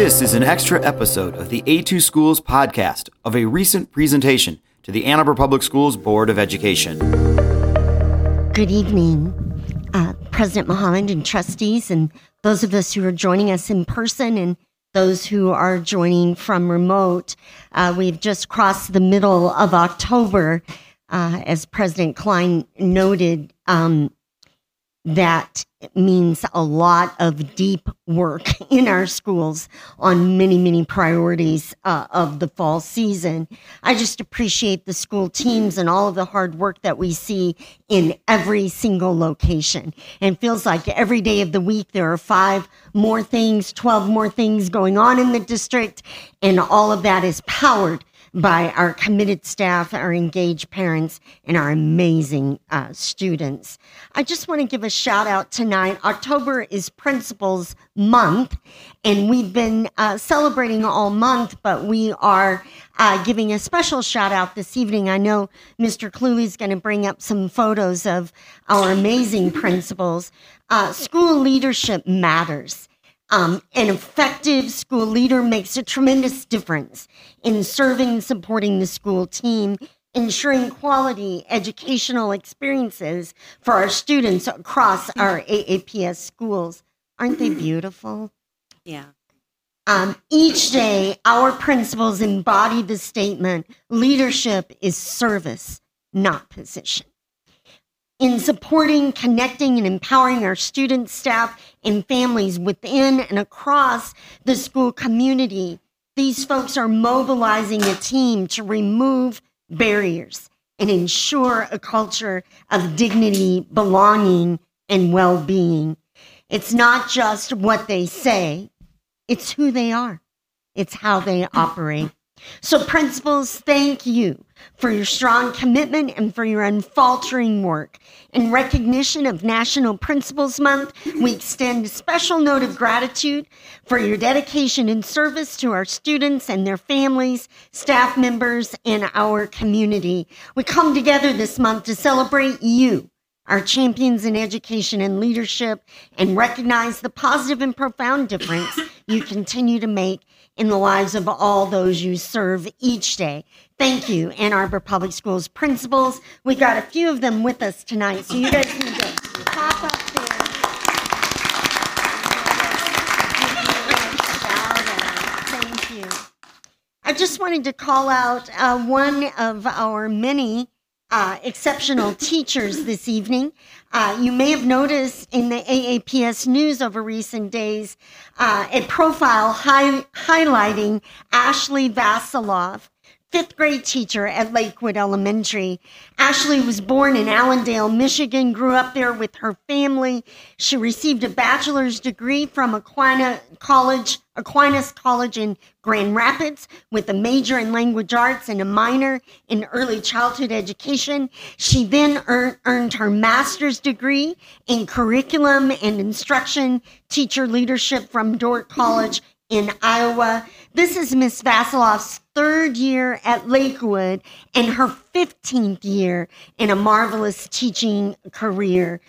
This is an extra episode of the A2 Schools podcast of a recent presentation to the Ann Arbor Public Schools Board of Education. Good evening, President Mahan and trustees, and those of us who are joining us in person and those who are joining from remote. We've just crossed the middle of October, as President Klein noted. That means a lot of deep work in our schools on many, many priorities of the fall season. I just appreciate the school teams and all of the hard work that we see in every single location. And it feels like every day of the week there are 12 more things going on in the district, and all of that is powered by our committed staff, our engaged parents, and our amazing students. I just want to give a shout out tonight. October is Principals Month, and we've been celebrating all month, but we are giving a special shout out this evening. I know Mr. Cluley's going to bring up some photos of our amazing principals. School leadership matters. An effective school leader makes a tremendous difference in serving and supporting the school team, ensuring quality educational experiences for our students across our AAPS schools. Aren't they beautiful? Yeah. Each day, our principals embody the statement, leadership is service, not position. In supporting, connecting, and empowering our students, staff, and families within and across the school community, these folks are mobilizing a team to remove barriers and ensure a culture of dignity, belonging, and well-being. It's not just what they say, it's who they are. It's how they operate. So principals, thank you for your strong commitment and for your unfaltering work. In recognition of National Principals Month, we extend a special note of gratitude for your dedication and service to our students and their families, staff members, and our community. We come together this month to celebrate you, our champions in education and leadership, and recognize the positive and profound difference you continue to make in the lives of all those you serve each day. Thank you, Ann Arbor Public Schools principals. We got a few of them with us tonight, so you guys need to pop up there. Thank you. I just wanted to call out one of our many exceptional teachers this evening. You may have noticed in the AAPS news over recent days a profile highlighting Ashley Vasiloff, fifth grade teacher at Lakewood Elementary. Ashley was born in Allendale, Michigan, grew up there with her family. She received a bachelor's degree from Aquinas College in Grand Rapids with a major in language arts and a minor in early childhood education. She then earned her master's degree in curriculum and instruction teacher leadership from Dort College in Iowa. This is Ms. Vasiloff's third year at Lakewood and her 15th year in a marvelous teaching career.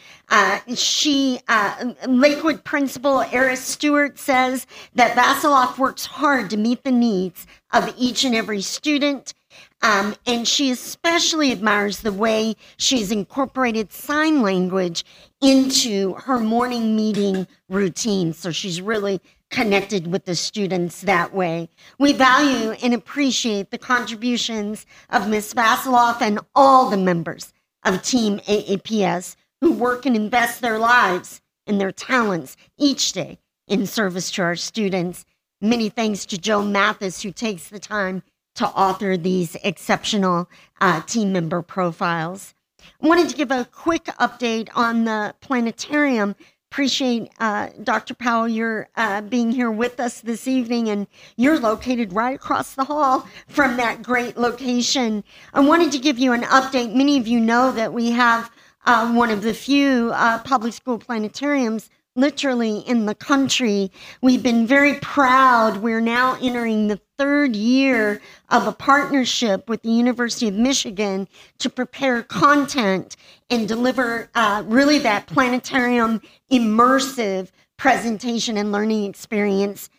Lakewood principal Eris Stewart says that Vasiloff works hard to meet the needs of each and every student, and she especially admires the way she's incorporated sign language into her morning meeting routine. So she's really connected with the students that way. We value and appreciate the contributions of Ms. Vasiloff and all the members of Team AAPS who work and invest their lives and their talents each day in service to our students. Many thanks to Joe Mathis, who takes the time to author these exceptional team member profiles. I wanted to give a quick update on the planetarium. Appreciate, Dr. Powell, your being here with us this evening, and you're located right across the hall from that great location. I wanted to give you an update. Many of you know that we have one of the few public school planetariums literally in the country. We've been very proud. We're now entering the third year of a partnership with the University of Michigan to prepare content and deliver really that planetarium immersive presentation and learning experience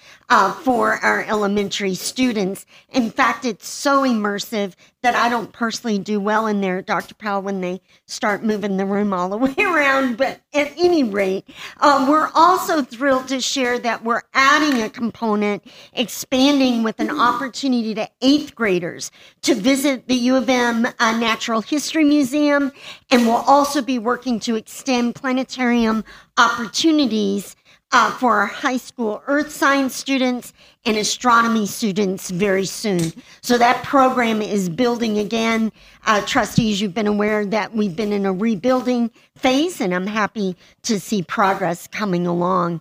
for our elementary students. In fact, it's so immersive that I don't personally do well in there, Dr. Powell, when they start moving the room all the way around. But at any rate, we're also thrilled to share that we're adding a component, expanding with an opportunity to 8th graders to visit the U of M Natural History Museum, and we'll also be working to extend planetarium opportunities for our high school earth science students and astronomy students very soon. So that program is building again. Trustees, you've been aware that we've been in a rebuilding phase, and I'm happy to see progress coming along.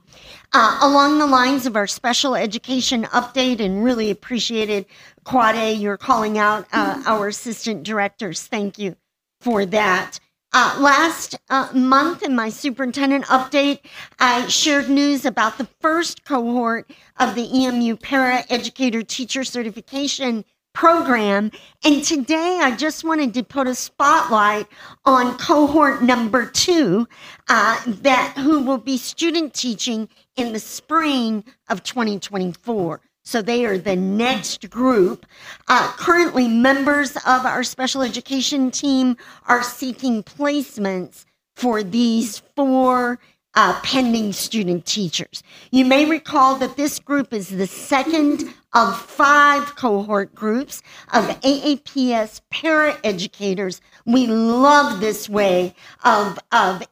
Along the lines of our special education update, and really appreciated, Quad A, you're calling out our assistant directors. Thank you for that. Last month in my superintendent update, I shared news about the first cohort of the EMU Para Educator Teacher Certification Program. And today I just wanted to put a spotlight on cohort number 2, who will be student teaching in the spring of 2024. So they are the next group. Currently, members of our special education team are seeking placements for these 4 pending student teachers. You may recall that this group is the second of 5 cohort groups of AAPS paraeducators. We love this way of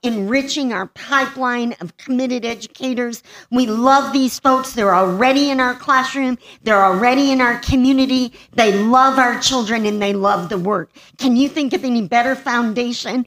enriching our pipeline of committed educators. We love these folks. They're already in our classroom. They're already in our community. They love our children and they love the work. Can you think of any better foundation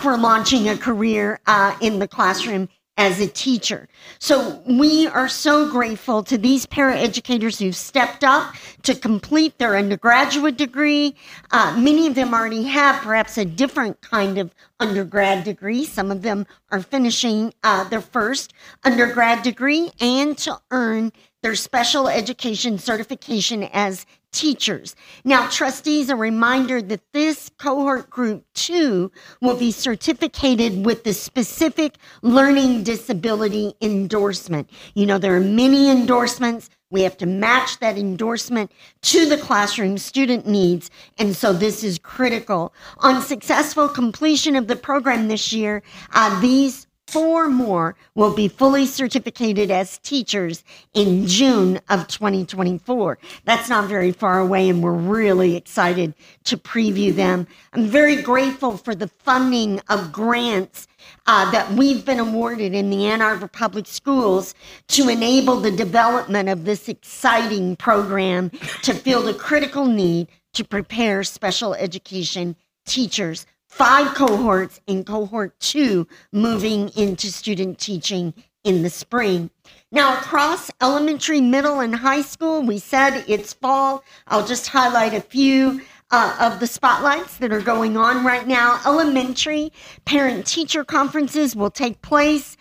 for launching a career in the classroom as a teacher? So we are so grateful to these paraeducators who've stepped up to complete their undergraduate degree. Many of them already have perhaps a different kind of undergrad degree. Some of them are finishing their first undergrad degree, and to earn their special education certification as teachers. Now, trustees, a reminder that this cohort group 2 will be certificated with the specific learning disability endorsement. You know, there are many endorsements. We have to match that endorsement to the classroom student needs, and so this is critical. On successful completion of the program this year, these 4 more will be fully certificated as teachers in June of 2024. That's not very far away, and we're really excited to preview them. I'm very grateful for the funding of grants that we've been awarded in the Ann Arbor Public Schools to enable the development of this exciting program to fill the critical need to prepare special education teachers. 5 cohorts, in cohort 2 moving into student teaching in the spring. Now, across elementary, middle, and high school, we said it's fall. I'll just highlight a few of the spotlights that are going on right now. Elementary parent-teacher conferences will take place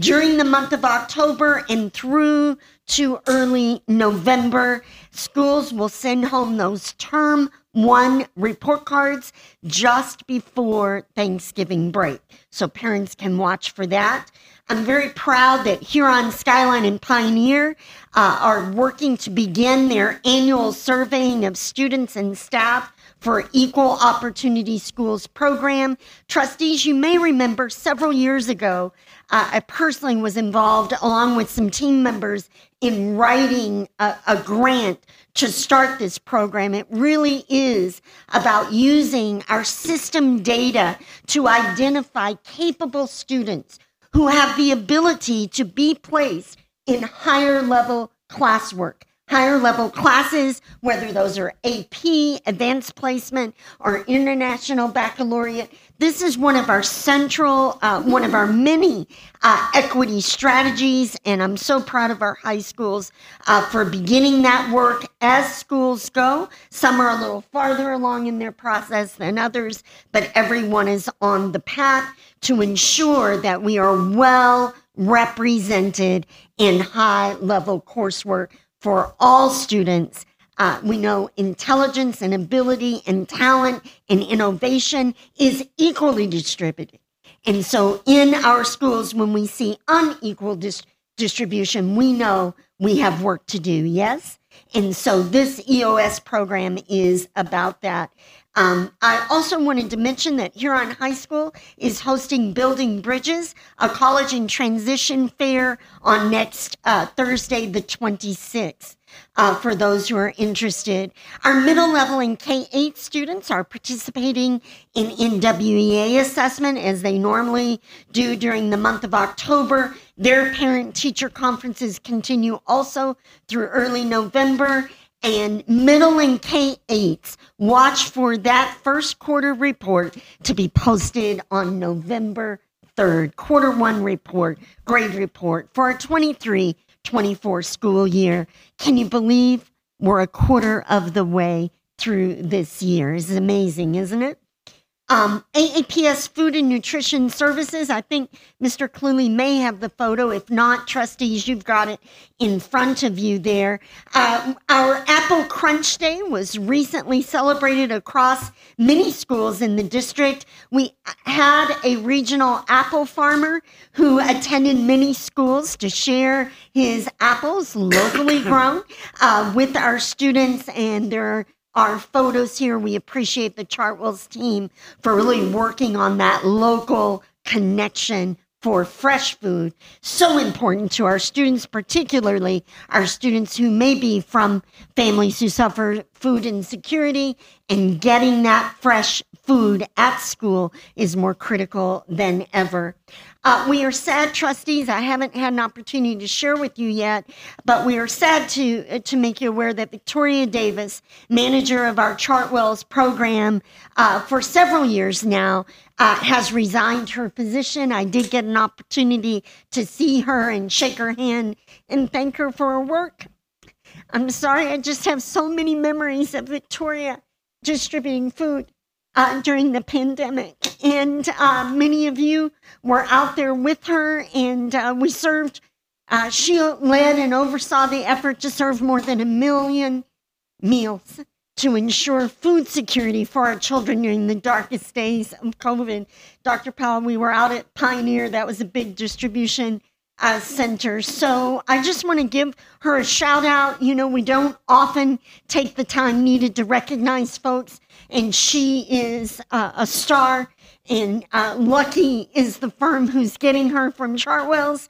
during the month of October and through to early November. Schools will send home those term 1 report cards just before Thanksgiving break, so parents can watch for that. I'm very proud that Huron, Skyline, and Pioneer are working to begin their annual surveying of students and staff for Equal Opportunity Schools program. Trustees, you may remember several years ago, I personally was involved along with some team members in writing a grant to start this program. It really is about using our system data to identify capable students who have the ability to be placed in higher level classwork, higher level classes, whether those are AP, advanced placement, or international baccalaureate. This is one of our central, one of our many equity strategies, and I'm so proud of our high schools for beginning that work as schools go. Some are a little farther along in their process than others, but everyone is on the path to ensure that we are well represented in high-level coursework for all students. We know intelligence and ability and talent and innovation is equally distributed. And so in our schools, when we see unequal dis- distribution, we know we have work to do, yes? And so this EOS program is about that. I also wanted to mention that Huron High School is hosting Building Bridges, a college in transition fair on next Thursday, the 26th, for those who are interested. Our middle level and K-8 students are participating in NWEA assessment as they normally do during the month of October. Their parent-teacher conferences continue also through early November. And middle and K-8s, watch for that first quarter report to be posted on November 3rd. Quarter one report, grade report for our 23-24 school year. Can you believe we're a quarter of the way through this year? It's amazing, isn't it? AAPS Food and Nutrition Services, I think Mr. Cluley may have the photo. If not, trustees, you've got it in front of you there. Our Apple Crunch Day was recently celebrated across many schools in the district. We had a regional apple farmer who attended many schools to share his apples, locally grown, with our students, and their our photos here. We appreciate the Chartwells team for really working on that local connection for fresh food. So important to our students, particularly our students who may be from families who suffer food insecurity, and getting that fresh food at school is more critical than ever. We are sad, trustees, I haven't had an opportunity to share with you yet, but we are sad to make you aware that Victoria Davis, manager of our Chartwells program for several years now, has resigned her position. I did get an opportunity to see her and shake her hand and thank her for her work. I'm sorry, I just have so many memories of Victoria distributing food during the pandemic. And many of you were out there with her, and we served, she led and oversaw the effort to serve more than 1 million meals to ensure food security for our children during the darkest days of COVID. Dr. Powell, we were out at Pioneer. That was a big distribution center. So I just want to give her a shout out. You know, we don't often take the time needed to recognize folks, and she is a star, and Lucky is the firm who's getting her from Chartwells.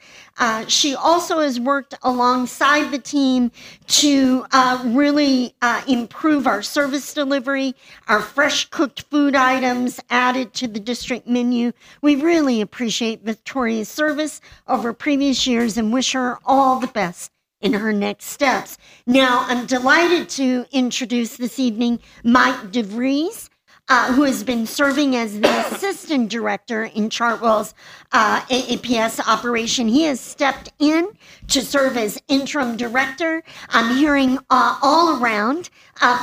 She also has worked alongside the team to really improve our service delivery, our fresh cooked food items added to the district menu. We really appreciate Victoria's service over previous years and wish her all the best in her next steps. Now, I'm delighted to introduce this evening Mike DeVries, who has been serving as the assistant director in Chartwell's AAPS operation. He has stepped in to serve as interim director. I'm hearing all around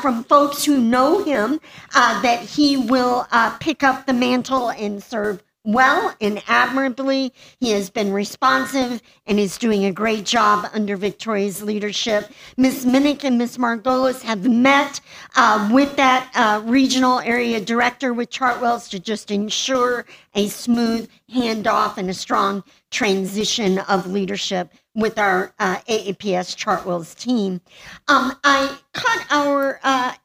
from folks who know him that he will pick up the mantle and serve well and admirably. He has been responsive and is doing a great job under Victoria's leadership. Ms. Minnick and Ms. Margolis have met with that regional area director with Chartwells to just ensure a smooth handoff and a strong transition of leadership with our AAPS Chartwells team. I cut our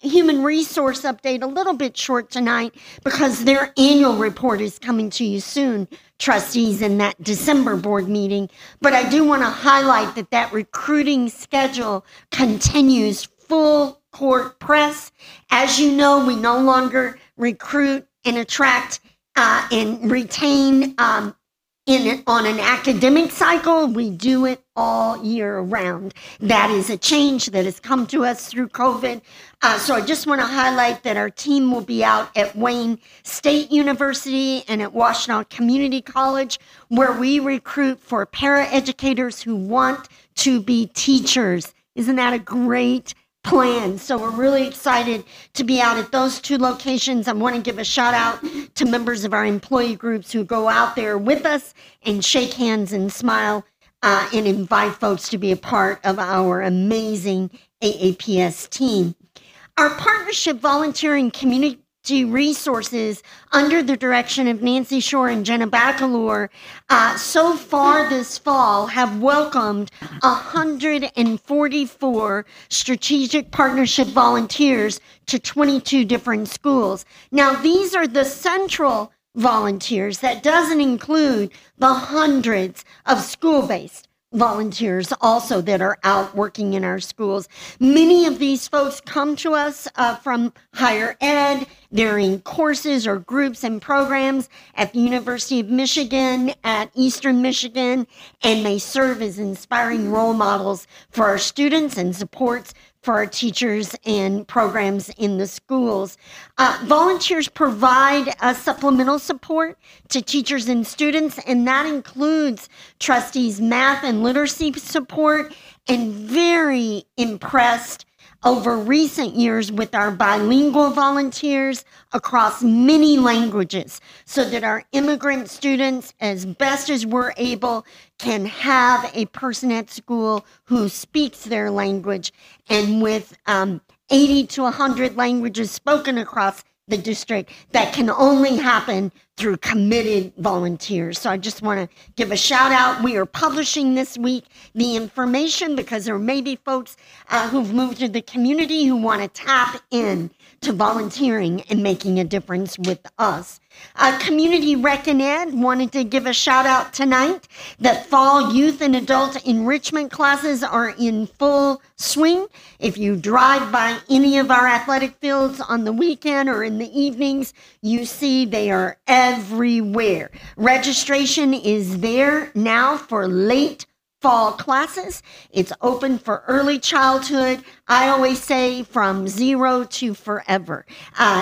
human resource update a little bit short tonight because their annual report is coming to you soon, trustees, in that December board meeting. But I do want to highlight that that recruiting schedule continues full court press. As you know, we no longer recruit and attract and retain on an academic cycle. We do it all year round. That is a change that has come to us through COVID. So I just want to highlight that our team will be out at Wayne State University and at Washtenaw Community College, where we recruit for paraeducators who want to be teachers. Isn't that a great plan? So we're really excited to be out at those two locations. I want to give a shout out to members of our employee groups who go out there with us and shake hands and smile and invite folks to be a part of our amazing AAPS team. Our partnership volunteering community resources under the direction of Nancy Shore and Jenna Bacalore, so far this fall have welcomed 144 strategic partnership volunteers to 22 different schools. Now, these are the central volunteers. That doesn't include the hundreds of school-based volunteers also that are out working in our schools. Many of these folks come to us from higher ed. They're in courses or groups and programs at the University of Michigan, at Eastern Michigan, and they serve as inspiring role models for our students and supports for our teachers and programs in the schools. Volunteers provide supplemental support to teachers and students, and that includes trustees' math and literacy support, and very impressed over recent years with our bilingual volunteers across many languages so that our immigrant students, as best as we're able, can have a person at school who speaks their language. And with 80 to 100 languages spoken across the district, that can only happen through committed volunteers. So I just want to give a shout out. We are publishing this week the information because there may be folks who've moved to the community who want to tap in to volunteering and making a difference with us. Community Rec and Ed wanted to give a shout out tonight that fall youth and adult enrichment classes are in full swing. If you drive by any of our athletic fields on the weekend or in the evenings, you see they are everywhere. Registration is there now for late fall classes. It's open for early childhood. I always say from 0 to forever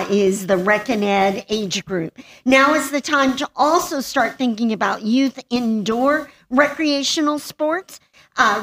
is the Rec and Ed age group. Now is the time to also start thinking about youth indoor recreational sports.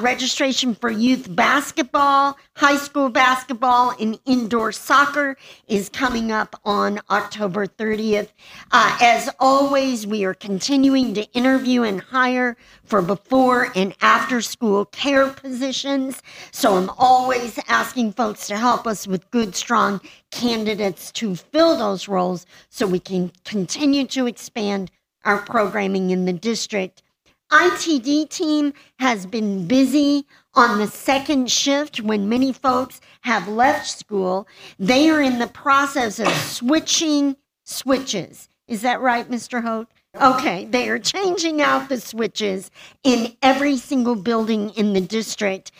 Registration for youth basketball, high school basketball, and indoor soccer is coming up on October 30th. As always, we are continuing to interview and hire for before and after school care positions. So I'm always asking folks to help us with good, strong candidates to fill those roles so we can continue to expand our programming in the district. ITD team has been busy on the second shift when many folks have left school. They are in the process of switching switches. Is that right, Mr. Holt? Okay, they are changing out the switches in every single building in the district.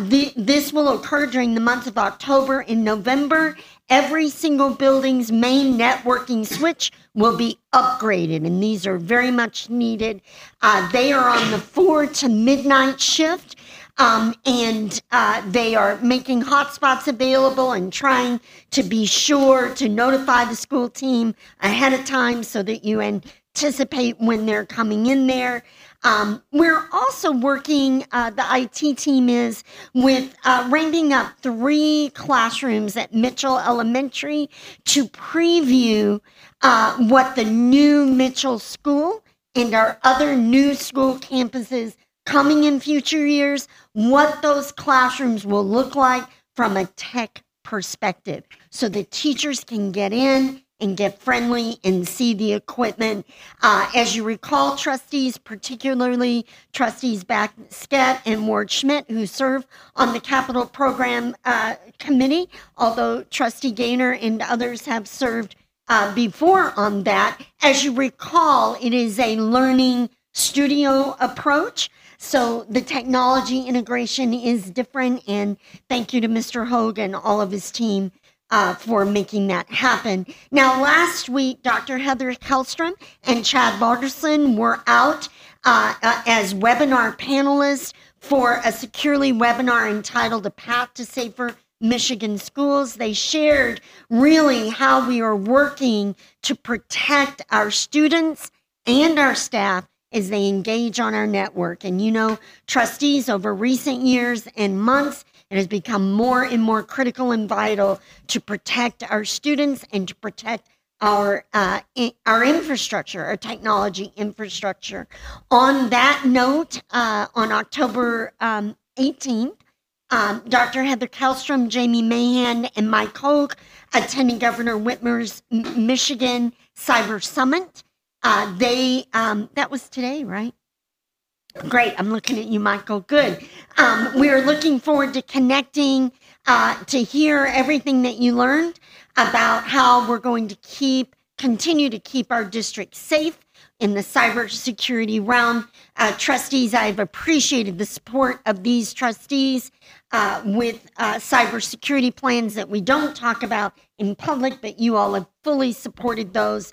This will occur during the months of October and November. Every single building's main networking switch will be upgraded, and these are very much needed. They are on the 4 to midnight shift, and they are making hotspots available and trying to be sure to notify the school team ahead of time so that you anticipate when they're coming in there. We're also working, the IT team is, with ramping up 3 classrooms at Mitchell Elementary to preview what the new Mitchell School and our other new school campuses coming in future years, what those classrooms will look like from a tech perspective so the teachers can get in and get friendly and see the equipment. As you recall, trustees, particularly trustees Baskett and Ward Schmidt, who serve on the Capital Program Committee, although Trustee Gaynor and others have served before on that. As you recall, it is a learning studio approach. So the technology integration is different, and thank you to Mr. Hogan, all of his team, for making that happen. Now, last week, Dr. Heather Kellstrom and Chad Balderson were out as webinar panelists for a securely webinar entitled A Path to Safer Michigan Schools. They shared really how we are working to protect our students and our staff as they engage on our network. And you know, trustees, over recent years and months, it has become more and more critical and vital to protect our students and to protect our infrastructure, our technology infrastructure. On that note, on October 18th, Dr. Heather Kellstrom, Jamie Mahan, and Mike Holt attending Governor Whitmer's Michigan Cyber Summit. That was today, right? Great. I'm looking at you, Michael. Good. We're looking forward to connecting to hear everything that you learned about how we're going to continue to keep our district safe in the cybersecurity realm. Trustees, I've appreciated the support of these trustees with cybersecurity plans that we don't talk about in public, but you all have fully supported those.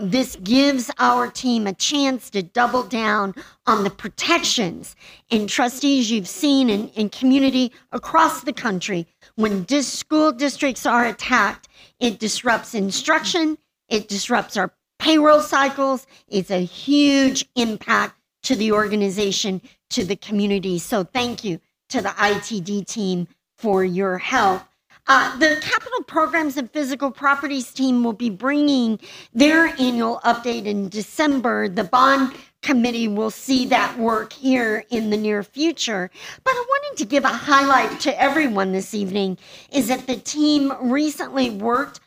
This gives our team a chance to double down on the protections. And trustees, you've seen in community across the country, when school districts are attacked, it disrupts instruction, it disrupts our payroll cycles. It's a huge impact to the organization, to the community. So thank you to the ITD team for your help. The Capital Programs and Physical Properties team will be bringing their annual update in December. The bond committee will see that work here in the near future. But I wanted to give a highlight to everyone this evening is that the team recently worked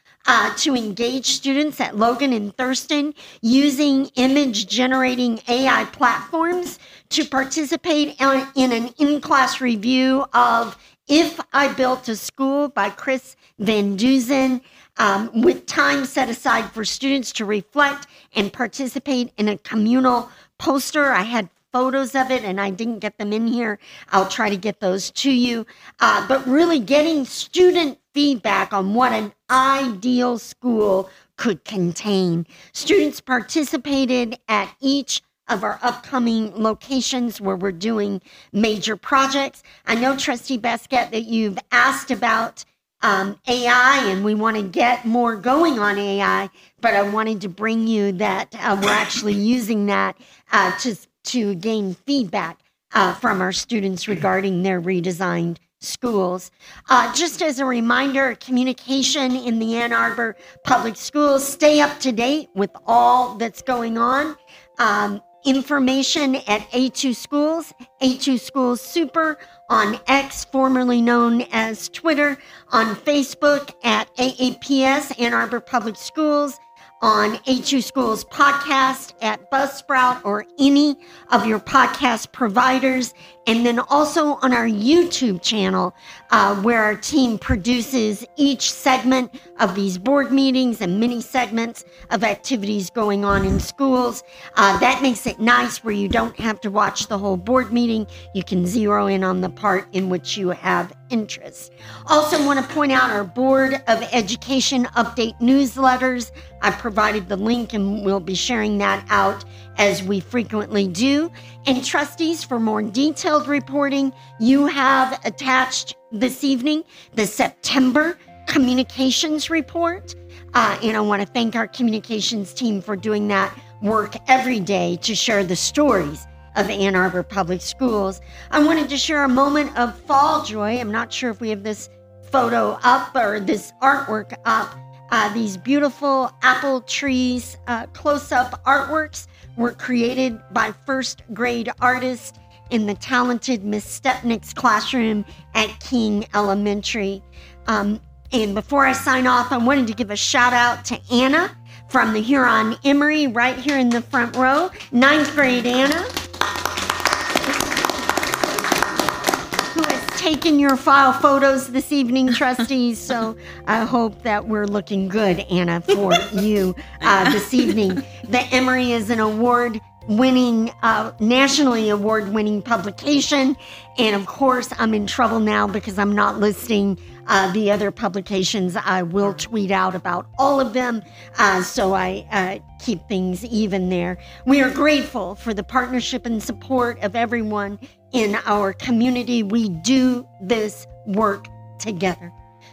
to engage students at Logan and Thurston using image-generating AI platforms to participate in an in-class review of If I Built a School by Chris Van Dusen, with time set aside for students to reflect and participate in a communal poster. I had photos of it, and I didn't get them in here. I'll try to get those to you. But really getting student feedback on what an ideal school could contain. Students participated at each of our upcoming locations where we're doing major projects. I know, Trustee Basquette, that you've asked about AI, and we want to get more going on AI, but I wanted to bring you that we're actually using that to gain feedback from our students regarding their redesigned schools. Just as a reminder, communication in the Ann Arbor Public Schools, stay up to date with all that's going on. Information at A2schools, A2schools Super on X, formerly known as Twitter, on Facebook at AAPS, Ann Arbor Public Schools, on A2schools podcast at Buzzsprout or any of your podcast providers, and then also on our YouTube channel where our team produces each segment of these board meetings and mini segments of activities going on in schools. That makes it nice where you don't have to watch the whole board meeting. You can zero in on the part in which you have interest. Also want to point out our Board of Education update newsletters. I provided the link and we'll be sharing that out as we frequently do. And trustees, for more detailed reporting, you have attached this evening the September communications report. And I want to thank our communications team for doing that work every day to share the stories of Ann Arbor Public Schools. I wanted to share a moment of fall joy. I'm not sure if we have this photo up or this artwork up. These beautiful apple trees close-up artworks were created by first-grade artists in the talented Miss Stepnick's classroom at King Elementary. And before I sign off, I wanted to give a shout-out to Anna from the Huron Emery right here in the front row, 9th grade Anna, taking your file photos this evening, trustees, so I hope that we're looking good, Anna, for you this evening. The Emery is an award-winning, nationally award-winning publication, and of course, I'm in trouble now because I'm not listing the other publications. I will tweet out about all of them, so I keep things even there. We are grateful for the partnership and support of everyone in our community. We do this work together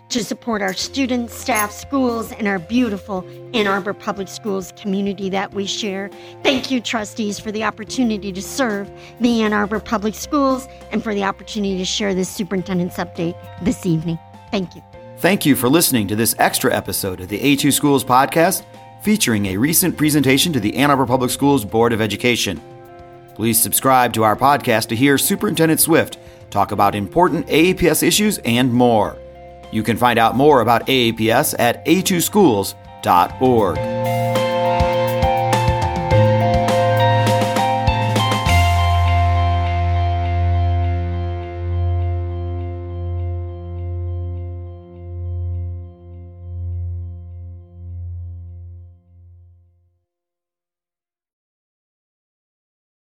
to support our students, staff, schools, and our beautiful Ann Arbor Public Schools community that we share. Thank you, trustees, for the opportunity to serve the Ann Arbor Public Schools and for the opportunity to share this superintendent's update this evening. Thank you. Thank you for listening to this extra episode of the A2 Schools podcast featuring a recent presentation to the Ann Arbor Public Schools Board of Education. Please subscribe to our podcast to hear Superintendent Swift talk about important AAPS issues, and more. You can find out more about AAPS at a2schools.org.